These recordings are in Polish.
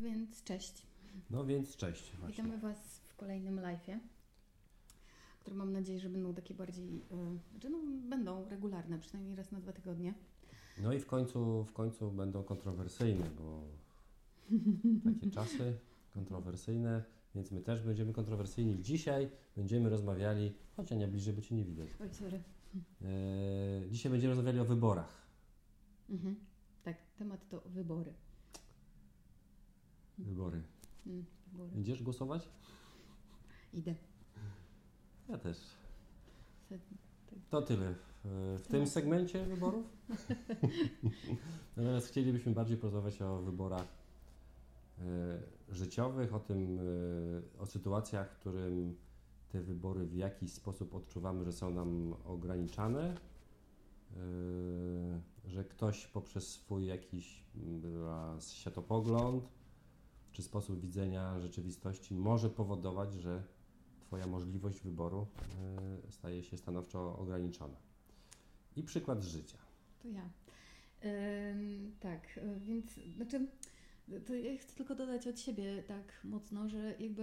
Więc cześć. No więc cześć. Właśnie. Witamy Was w kolejnym live'ie, które mam nadzieję, że będą takie bardziej, znaczy no, będą regularne, przynajmniej raz na 2 tygodnie. No i w końcu będą kontrowersyjne, bo takie czasy kontrowersyjne, więc my też będziemy kontrowersyjni. Dzisiaj będziemy rozmawiali, choć Ania bliżej, bo Cię nie widać. Oj, sorry. Dzisiaj będziemy rozmawiali o wyborach. Mhm. Tak, temat to wybory. Wybory. Wybory. Idziesz głosować? Idę. Ja też. To tyle w tym segmencie wyborów. Natomiast chcielibyśmy bardziej porozmawiać o wyborach życiowych, o tym, o sytuacjach, w którym te wybory w jakiś sposób odczuwamy, że są nam ograniczane, że ktoś poprzez swój jakiś światopogląd czy sposób widzenia rzeczywistości może powodować, że Twoja możliwość wyboru staje się stanowczo ograniczona. I przykład z życia. To ja. Tak, więc znaczy, to ja chcę tylko dodać od siebie tak mocno, że jakby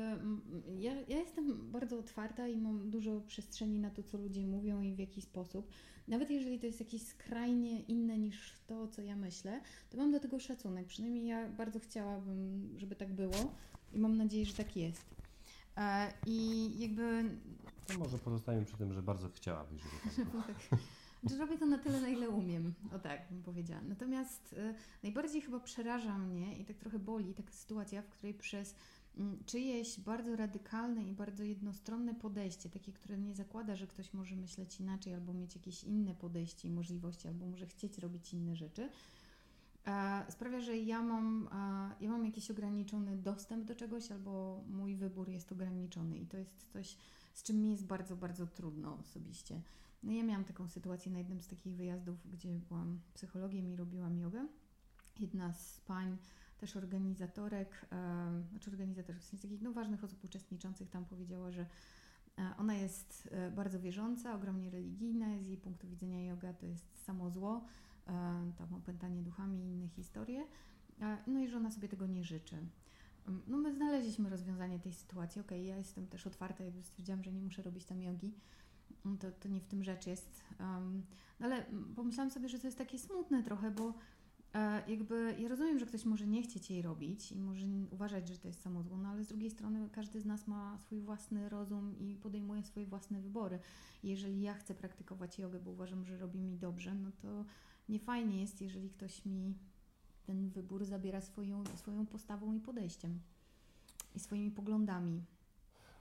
ja jestem bardzo otwarta i mam dużo przestrzeni na to, co ludzie mówią i w jaki sposób. Nawet jeżeli to jest jakieś skrajnie inne niż to, co ja myślę, to mam do tego szacunek. Przynajmniej ja bardzo chciałabym, żeby tak było i mam nadzieję, że tak jest. I jakby... To może pozostajemy przy tym, że bardzo chciałabyś, żeby tak było. Robię to na tyle, na ile umiem. O tak bym powiedziała. Natomiast najbardziej chyba przeraża mnie i tak trochę boli taka sytuacja, w której przez czyjeś bardzo radykalne i bardzo jednostronne podejście, takie, które nie zakłada, że ktoś może myśleć inaczej albo mieć jakieś inne podejście i możliwości, albo może chcieć robić inne rzeczy, sprawia, że ja mam jakiś ograniczony dostęp do czegoś albo mój wybór jest ograniczony i to jest coś, z czym mi jest bardzo, bardzo trudno osobiście. No ja miałam taką sytuację na jednym z takich wyjazdów, gdzie byłam psychologiem i robiłam jogę. Jedna z pań, też organizatorek, znaczy organizatorek, w sensie takich no, ważnych osób uczestniczących tam powiedziała, że ona jest bardzo wierząca, ogromnie religijna, z jej punktu widzenia joga to jest samo zło, tam opętanie duchami i inne historie, no i że ona sobie tego nie życzy. No my znaleźliśmy rozwiązanie tej sytuacji, okej, ja jestem też otwarta, jakby stwierdziłam, że nie muszę robić tam jogi, to nie w tym rzecz jest, no ale pomyślałam sobie, że to jest takie smutne trochę, bo jakby ja rozumiem, że ktoś może nie chcieć jej robić i może uważać, że to jest samo zło, no ale z drugiej strony każdy z nas ma swój własny rozum i podejmuje swoje własne wybory. Jeżeli ja chcę praktykować jogę, bo uważam, że robi mi dobrze, no to niefajnie jest, jeżeli ktoś mi ten wybór zabiera swoją postawą i podejściem i swoimi poglądami.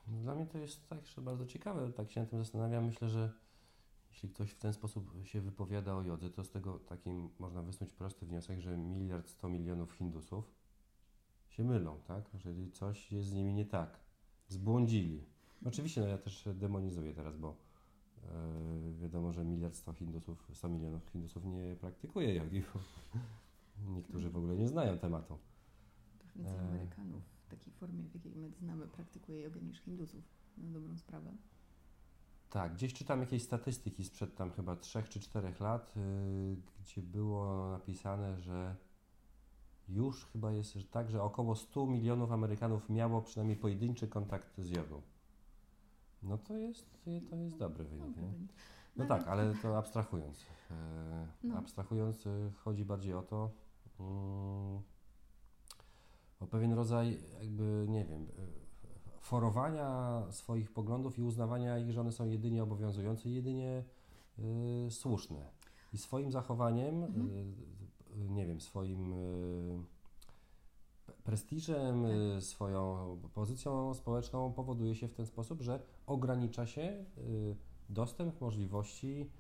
No dla mnie to jest także bardzo ciekawe, tak się nad tym zastanawiam. Myślę, że jeśli ktoś w ten sposób się wypowiada o jodze, to z tego takim można wysnuć prosty wniosek, że 1,1 mld Hindusów się mylą, tak? Jeżeli coś jest z nimi nie tak, zbłądzili. Oczywiście, no ja też demonizuję teraz, bo wiadomo, że 100 milionów Hindusów nie praktykuje jogi, bo niektórzy w ogóle nie znają tematu. To więcej Amerykanów w takiej formie, w jakiej my znamy, praktykuje jogę niż Hindusów, na dobrą sprawę. Tak, gdzieś czytam jakieś statystyki sprzed tam chyba 3 czy 4 lat, gdzie było napisane, że już chyba jest tak, że około 100 milionów Amerykanów miało przynajmniej pojedynczy kontakt z jogą. No to jest dobry wynik, nie? No tak, ale to abstrahując. Abstrahując, chodzi bardziej o to, o pewien rodzaj jakby, nie wiem, forowania swoich poglądów i uznawania ich, że one są jedynie obowiązujące i jedynie słuszne. I swoim zachowaniem, nie wiem, swoim prestiżem, tak, swoją pozycją społeczną powoduje się w ten sposób, że ogranicza się dostęp, możliwości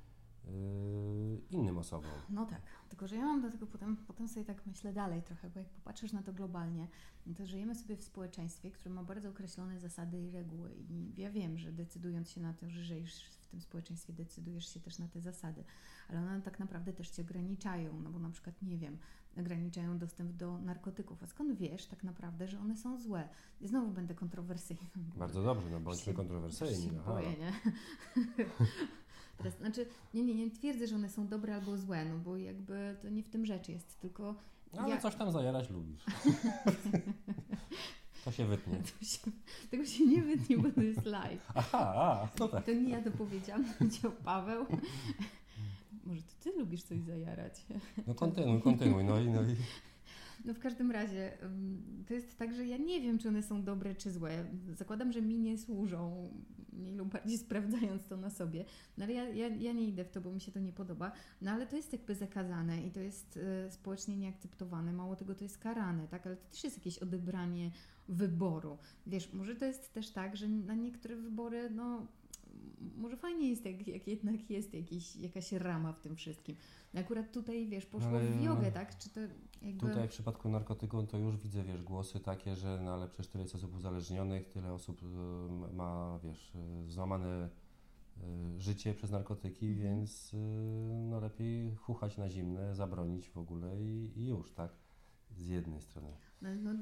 innym osobom. No tak, tylko że ja mam do tego potem sobie tak myślę dalej trochę, bo jak popatrzysz na to globalnie, to żyjemy sobie w społeczeństwie, które ma bardzo określone zasady i reguły i ja wiem, że decydując się na to, że żyjesz w tym społeczeństwie, decydujesz się też na te zasady, ale one tak naprawdę też Cię ograniczają, no bo na przykład, nie wiem, ograniczają dostęp do narkotyków, a skąd wiesz tak naprawdę, że one są złe? I znowu będę kontrowersyjna. Bardzo dobrze, no bądźmy kontrowersyjni. Boję, nie? Teraz, znaczy, nie twierdzę, że one są dobre albo złe, no bo jakby to nie w tym rzecz jest, tylko... Ale coś tam zajarać lubisz. To się wytnie. Tego się nie wytnie, bo to jest live. Aha, no tak. To nie ja to powiedziałam, powiedział Paweł. Może to ty lubisz coś zajarać. No kontynuuj. No i... No w każdym razie to jest tak, że ja nie wiem, czy one są dobre, czy złe. Zakładam, że mi nie służą, mniej lub bardziej sprawdzając to na sobie. No ale ja nie idę w to, bo mi się to nie podoba. No ale to jest jakby zakazane i to jest społecznie nieakceptowane. Mało tego, to jest karane, tak? Ale to też jest jakieś odebranie wyboru. Wiesz, może to jest też tak, że na niektóre wybory, no... Może fajnie jest, jak jednak jest jakaś rama w tym wszystkim. Akurat tutaj, wiesz, poszło w jogę, tak? Czy to jakby... Tutaj w przypadku narkotyków to już widzę, wiesz, głosy takie, że no ale przecież tyle jest osób uzależnionych, tyle osób ma, wiesz, złamane życie przez narkotyki, więc no lepiej chuchać na zimne, zabronić w ogóle i już, tak? Z jednej strony.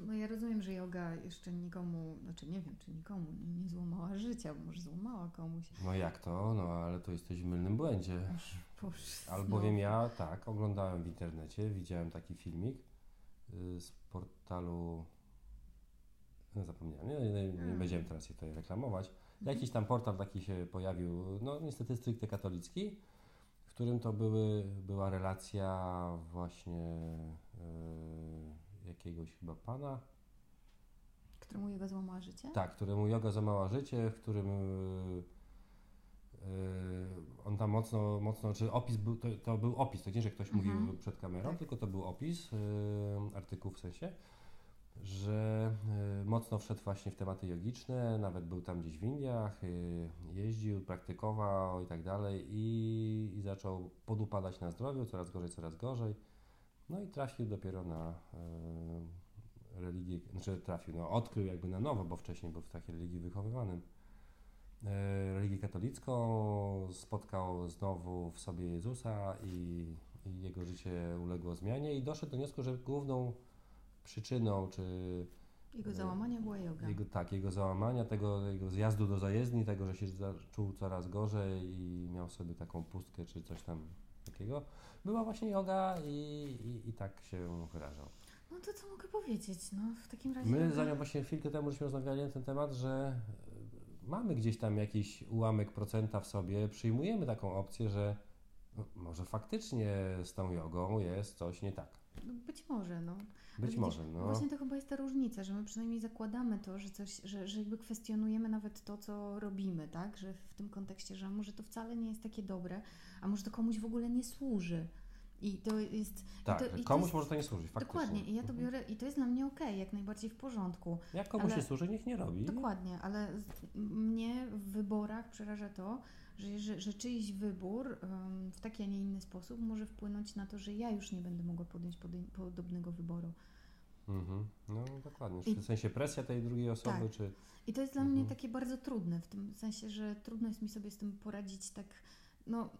No ja rozumiem, że joga jeszcze nikomu, znaczy nie wiem, czy nikomu nie złamała życia, bo może złamała komuś. No jak to? No ale to jesteś w mylnym błędzie. Albowiem ja tak oglądałem w internecie, widziałem taki filmik z portalu, no zapomniałem, nie będziemy teraz się tutaj reklamować. Jakiś tam portal taki się pojawił, no niestety stricte katolicki, w którym to była relacja właśnie jakiegoś chyba pana. Któremu joga złamała życie? Tak, któremu joga złamała życie, w którym on tam mocno czy opis był, to był opis, to nie, że ktoś mówił przed kamerą, tak. Tylko to był opis, artykuł w sensie, że mocno wszedł właśnie w tematy jogiczne, nawet był tam gdzieś w Indiach, jeździł, praktykował i tak dalej i zaczął podupadać na zdrowiu, coraz gorzej. No i trafił dopiero na religię, znaczy odkrył jakby na nowo, bo wcześniej był w takiej religii wychowywanym, religię katolicką, spotkał znowu w sobie Jezusa i jego życie uległo zmianie i doszedł do wniosku, że główną przyczyną, czy... Jego załamania była joga. Jego załamania, tego jego zjazdu do zajezdni, tego, że się czuł coraz gorzej i miał sobie taką pustkę, czy coś tam takiego, była właśnie joga i tak się wyrażał. No to co mogę powiedzieć, no w takim razie... My za nią właśnie chwilkę temu żeśmy rozmawiali na ten temat, że mamy gdzieś tam jakiś ułamek procenta w sobie, przyjmujemy taką opcję, że może faktycznie z tą jogą jest coś nie tak. Być może. Właśnie to chyba jest ta różnica, że my przynajmniej zakładamy to, że jakby kwestionujemy nawet to, co robimy, tak? Że w tym kontekście, że może to wcale nie jest takie dobre, a może to komuś w ogóle nie służy. I to jest... Tak, może to nie służyć, faktycznie. Dokładnie, i ja to biorę, i to jest dla mnie okej, jak najbardziej w porządku. Jak komuś się służy, niech nie robi. Dokładnie, ale mnie w wyborach przeraża to, że czyjś wybór w taki, a nie inny sposób może wpłynąć na to, że ja już nie będę mogła podjąć podobnego wyboru. No dokładnie, w sensie presja tej drugiej osoby, tak. Czy... I to jest dla mnie takie bardzo trudne, w tym sensie, że trudno jest mi sobie z tym poradzić tak, no...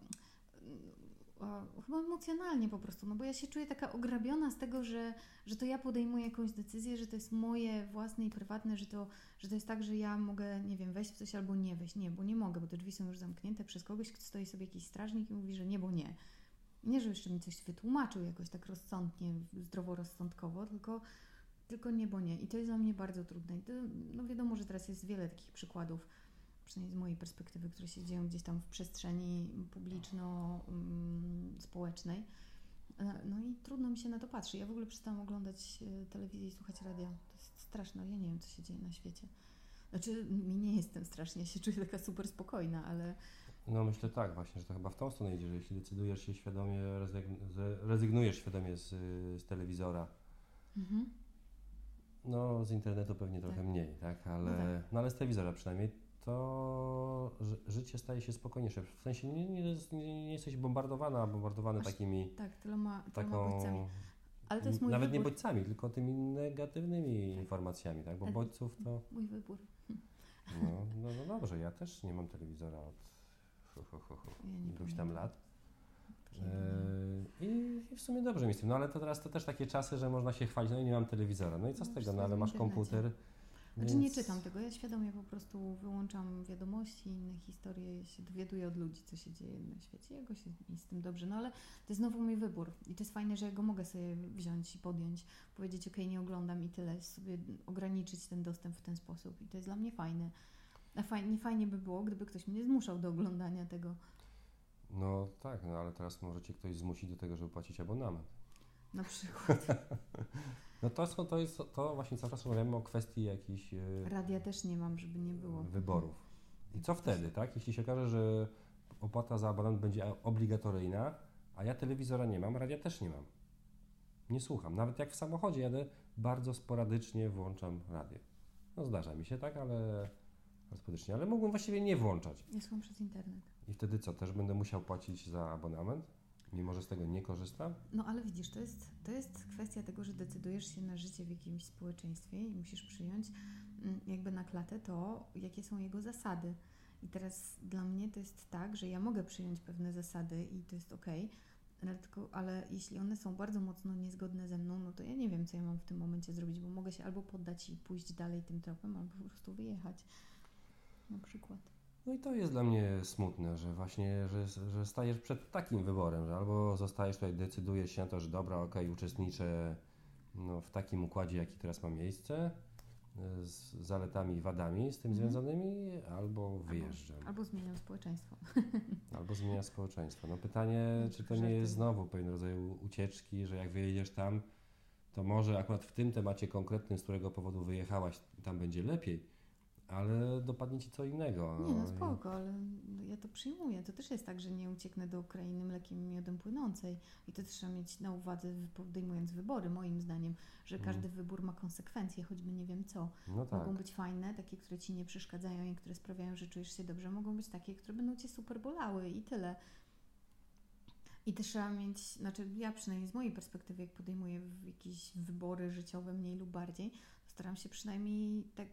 Chyba emocjonalnie po prostu, no bo ja się czuję taka ograbiona z tego, że to ja podejmuję jakąś decyzję, że to jest moje własne i prywatne, że to jest tak, że ja mogę, nie wiem, wejść w coś albo nie wejść. Nie, bo nie mogę, bo te drzwi są już zamknięte przez kogoś, stoi sobie jakiś strażnik i mówi, że nie, bo nie. Nie, że jeszcze mi coś wytłumaczył jakoś tak rozsądnie, zdroworozsądkowo, tylko nie, bo nie. I to jest dla mnie bardzo trudne. I to, no wiadomo, że teraz jest wiele takich przykładów, przynajmniej z mojej perspektywy, które się dzieją gdzieś tam w przestrzeni publiczno-społecznej. No i trudno mi się na to patrzy. Ja w ogóle przestałam oglądać telewizję i słuchać radia. To jest straszne. Ja nie wiem, co się dzieje na świecie. Znaczy, mi nie jestem strasznie. Ja się czuję taka super spokojna, ale... No myślę tak właśnie, że to chyba w tą stronę idzie, że jeśli decydujesz się świadomie, rezygnujesz świadomie z telewizora, no z internetu pewnie trochę mniej, tak? Ale, ale z telewizora przynajmniej, to życie staje się spokojniejsze. W sensie nie jesteś bombardowany takimi... Tak, tyloma bodźcami. Ale to jest mój nawet wybór. Nie bodźcami, tylko tymi negatywnymi informacjami, tak? Bo bodźców to... Mój wybór. No dobrze, ja też nie mam telewizora od iluś tam lat. I w sumie dobrze mi z tym. No ale to teraz to też takie czasy, że można się chwalić, no i nie mam telewizora. No i co z tego? No ale masz komputer... Znaczy więc... nie czytam tego, ja świadomie po prostu wyłączam wiadomości, inne historie, się dowiaduję od ludzi, co się dzieje na świecie, jego się i z tym dobrze, no ale to jest znowu mój wybór i to jest fajne, że ja go mogę sobie wziąć i podjąć, powiedzieć okej, nie oglądam i tyle, sobie ograniczyć ten dostęp w ten sposób i to jest dla mnie fajne. A fajnie by było, gdyby ktoś mnie zmuszał do oglądania tego. No tak, no ale teraz możecie ktoś zmusić do tego, żeby płacić abonament. Na przykład. No to właśnie cały czas mówimy o kwestii jakichś... Radia też nie mam, żeby nie było. Wyborów. I co wtedy, tak? Jeśli się okaże, że opłata za abonament będzie obligatoryjna, a ja telewizora nie mam, radia też nie mam. Nie słucham. Nawet jak w samochodzie jadę, bardzo sporadycznie włączam radio. No zdarza mi się, tak, ale... ale mógłbym właściwie nie włączać. Nie słucham przez internet. I wtedy co, też będę musiał płacić za abonament, mimo że z tego nie korzystam? No ale widzisz, to jest kwestia tego, że decydujesz się na życie w jakimś społeczeństwie i musisz przyjąć jakby na klatę to, jakie są jego zasady. I teraz dla mnie to jest tak, że ja mogę przyjąć pewne zasady i to jest okej, ale jeśli one są bardzo mocno niezgodne ze mną, no to ja nie wiem, co ja mam w tym momencie zrobić, bo mogę się albo poddać i pójść dalej tym tropem, albo po prostu wyjechać. Na przykład. No i to jest dla mnie smutne, że właśnie, że stajesz przed takim wyborem, że albo zostajesz tutaj, decydujesz się na to, że dobra, okej, uczestniczę w takim układzie, jaki teraz ma miejsce, z zaletami i wadami z tym związanymi, albo wyjeżdżam. Albo zmieniam społeczeństwo. Albo zmieniam społeczeństwo. No pytanie, czy to nie jest znowu pewien rodzaj ucieczki, że jak wyjedziesz tam, to może akurat w tym temacie konkretnym, z którego powodu wyjechałaś, tam będzie lepiej, ale dopadnie ci co innego. Nie, no spoko, ale ja to przyjmuję. To też jest tak, że nie ucieknę do Ukrainy mlekiem i miodem płynącej. I to też trzeba mieć na uwadze, podejmując wybory, moim zdaniem, że każdy wybór ma konsekwencje, choćby nie wiem co. No tak. Mogą być fajne, takie, które ci nie przeszkadzają i które sprawiają, że czujesz się dobrze. Mogą być takie, które będą cię super bolały i tyle. I też trzeba mieć, znaczy ja przynajmniej z mojej perspektywy, jak podejmuję jakieś wybory życiowe mniej lub bardziej, staram się przynajmniej tak,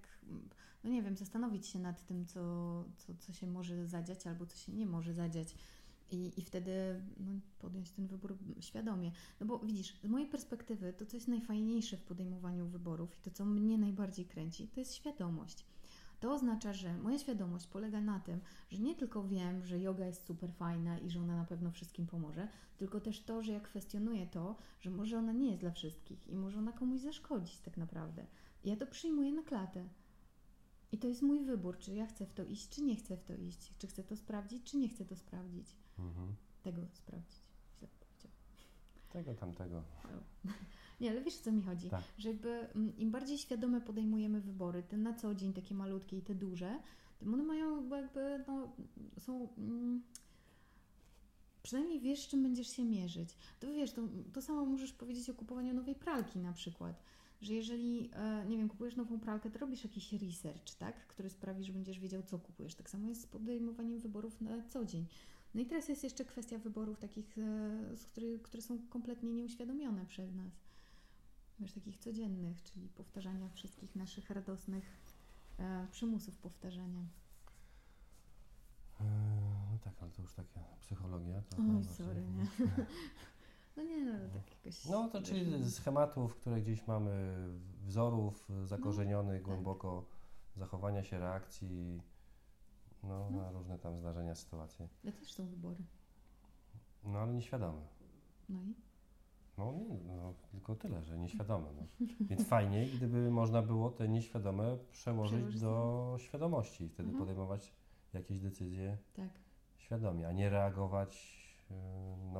no nie wiem, zastanowić się nad tym, co się może zadziać albo co się nie może zadziać i wtedy podjąć ten wybór świadomie. No bo widzisz, z mojej perspektywy to, co jest najfajniejsze w podejmowaniu wyborów i to, co mnie najbardziej kręci, to jest świadomość. To oznacza, że moja świadomość polega na tym, że nie tylko wiem, że joga jest super fajna i że ona na pewno wszystkim pomoże, tylko też to, że ja kwestionuję to, że może ona nie jest dla wszystkich i może ona komuś zaszkodzić tak naprawdę. Ja to przyjmuję na klatę. I to jest mój wybór, czy ja chcę w to iść, czy nie chcę w to iść, czy chcę to sprawdzić, czy nie chcę to sprawdzić. Tego sprawdzić. Źle powiedziałam. Tego tamtego. No. Nie, ale wiesz, o co mi chodzi, tak. Że jakby im bardziej świadome podejmujemy wybory, te na co dzień takie malutkie i te duże, tym one mają jakby, są... Przynajmniej wiesz, czym będziesz się mierzyć. To wiesz, to samo możesz powiedzieć o kupowaniu nowej pralki na przykład, że jeżeli, nie wiem, kupujesz nową pralkę, to robisz jakiś research, tak, który sprawi, że będziesz wiedział, co kupujesz. Tak samo jest z podejmowaniem wyborów na co dzień. No i teraz jest jeszcze kwestia wyborów takich, które są kompletnie nieuświadomione przez nas. Wiesz, takich codziennych, czyli powtarzania wszystkich naszych radosnych przymusów powtarzania. No tak, ale to już taka psychologia. To oj, sorry, nie. No nie, no tak jakoś... No to czyli schematów, które gdzieś mamy, wzorów zakorzenionych głęboko, zachowania się, reakcji, na różne tam zdarzenia, sytuacje. Ale też są wybory. No ale nieświadome. No i? No, tylko tyle, że nieświadome. No. Więc fajnie, gdyby można było te nieświadome przełożyć do świadomości i wtedy podejmować jakieś decyzje świadomie, a nie reagować,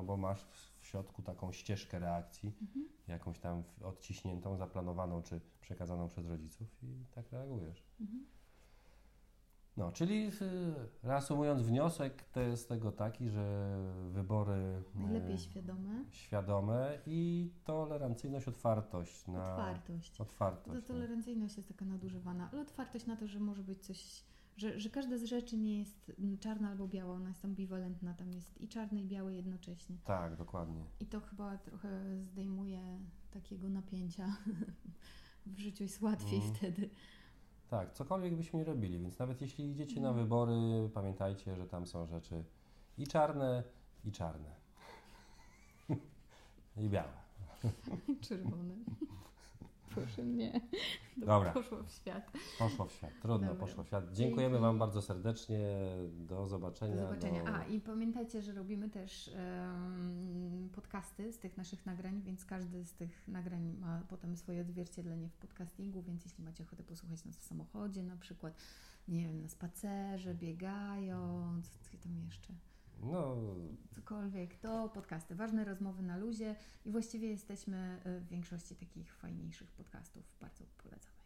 bo masz w środku taką ścieżkę reakcji, jakąś tam odciśniętą, zaplanowaną czy przekazaną przez rodziców i tak reagujesz. No, czyli reasumując, wniosek to jest tego taki, że wybory najlepiej świadome i tolerancyjność, otwartość. Otwartość. Tolerancyjność jest taka nadużywana, ale otwartość na to, że może być coś, że każda z rzeczy nie jest czarna albo biała, ona jest ambiwalentna, tam jest i czarne i białe jednocześnie. Tak, dokładnie. I to chyba trochę zdejmuje takiego napięcia w życiu, jest łatwiej wtedy. Tak, cokolwiek byśmy nie robili, więc nawet jeśli idziecie na wybory, pamiętajcie, że tam są rzeczy i czarne, i czarne. I białe. I czerwone. Proszę, nie. Dobra. Poszło w świat. Poszło w świat. Trudno, dobra. Poszło w świat. Dziękujemy Wam bardzo serdecznie. Do zobaczenia. Do zobaczenia. A i pamiętajcie, że robimy też podcasty z tych naszych nagrań, więc każdy z tych nagrań ma potem swoje odzwierciedlenie w podcastingu, więc jeśli macie ochotę posłuchać nas w samochodzie na przykład, nie wiem, na spacerze, biegając, co tam jeszcze? No. Cokolwiek, to podcasty. Ważne rozmowy na luzie i właściwie jesteśmy w większości takich fajniejszych podcastów. Bardzo polecamy.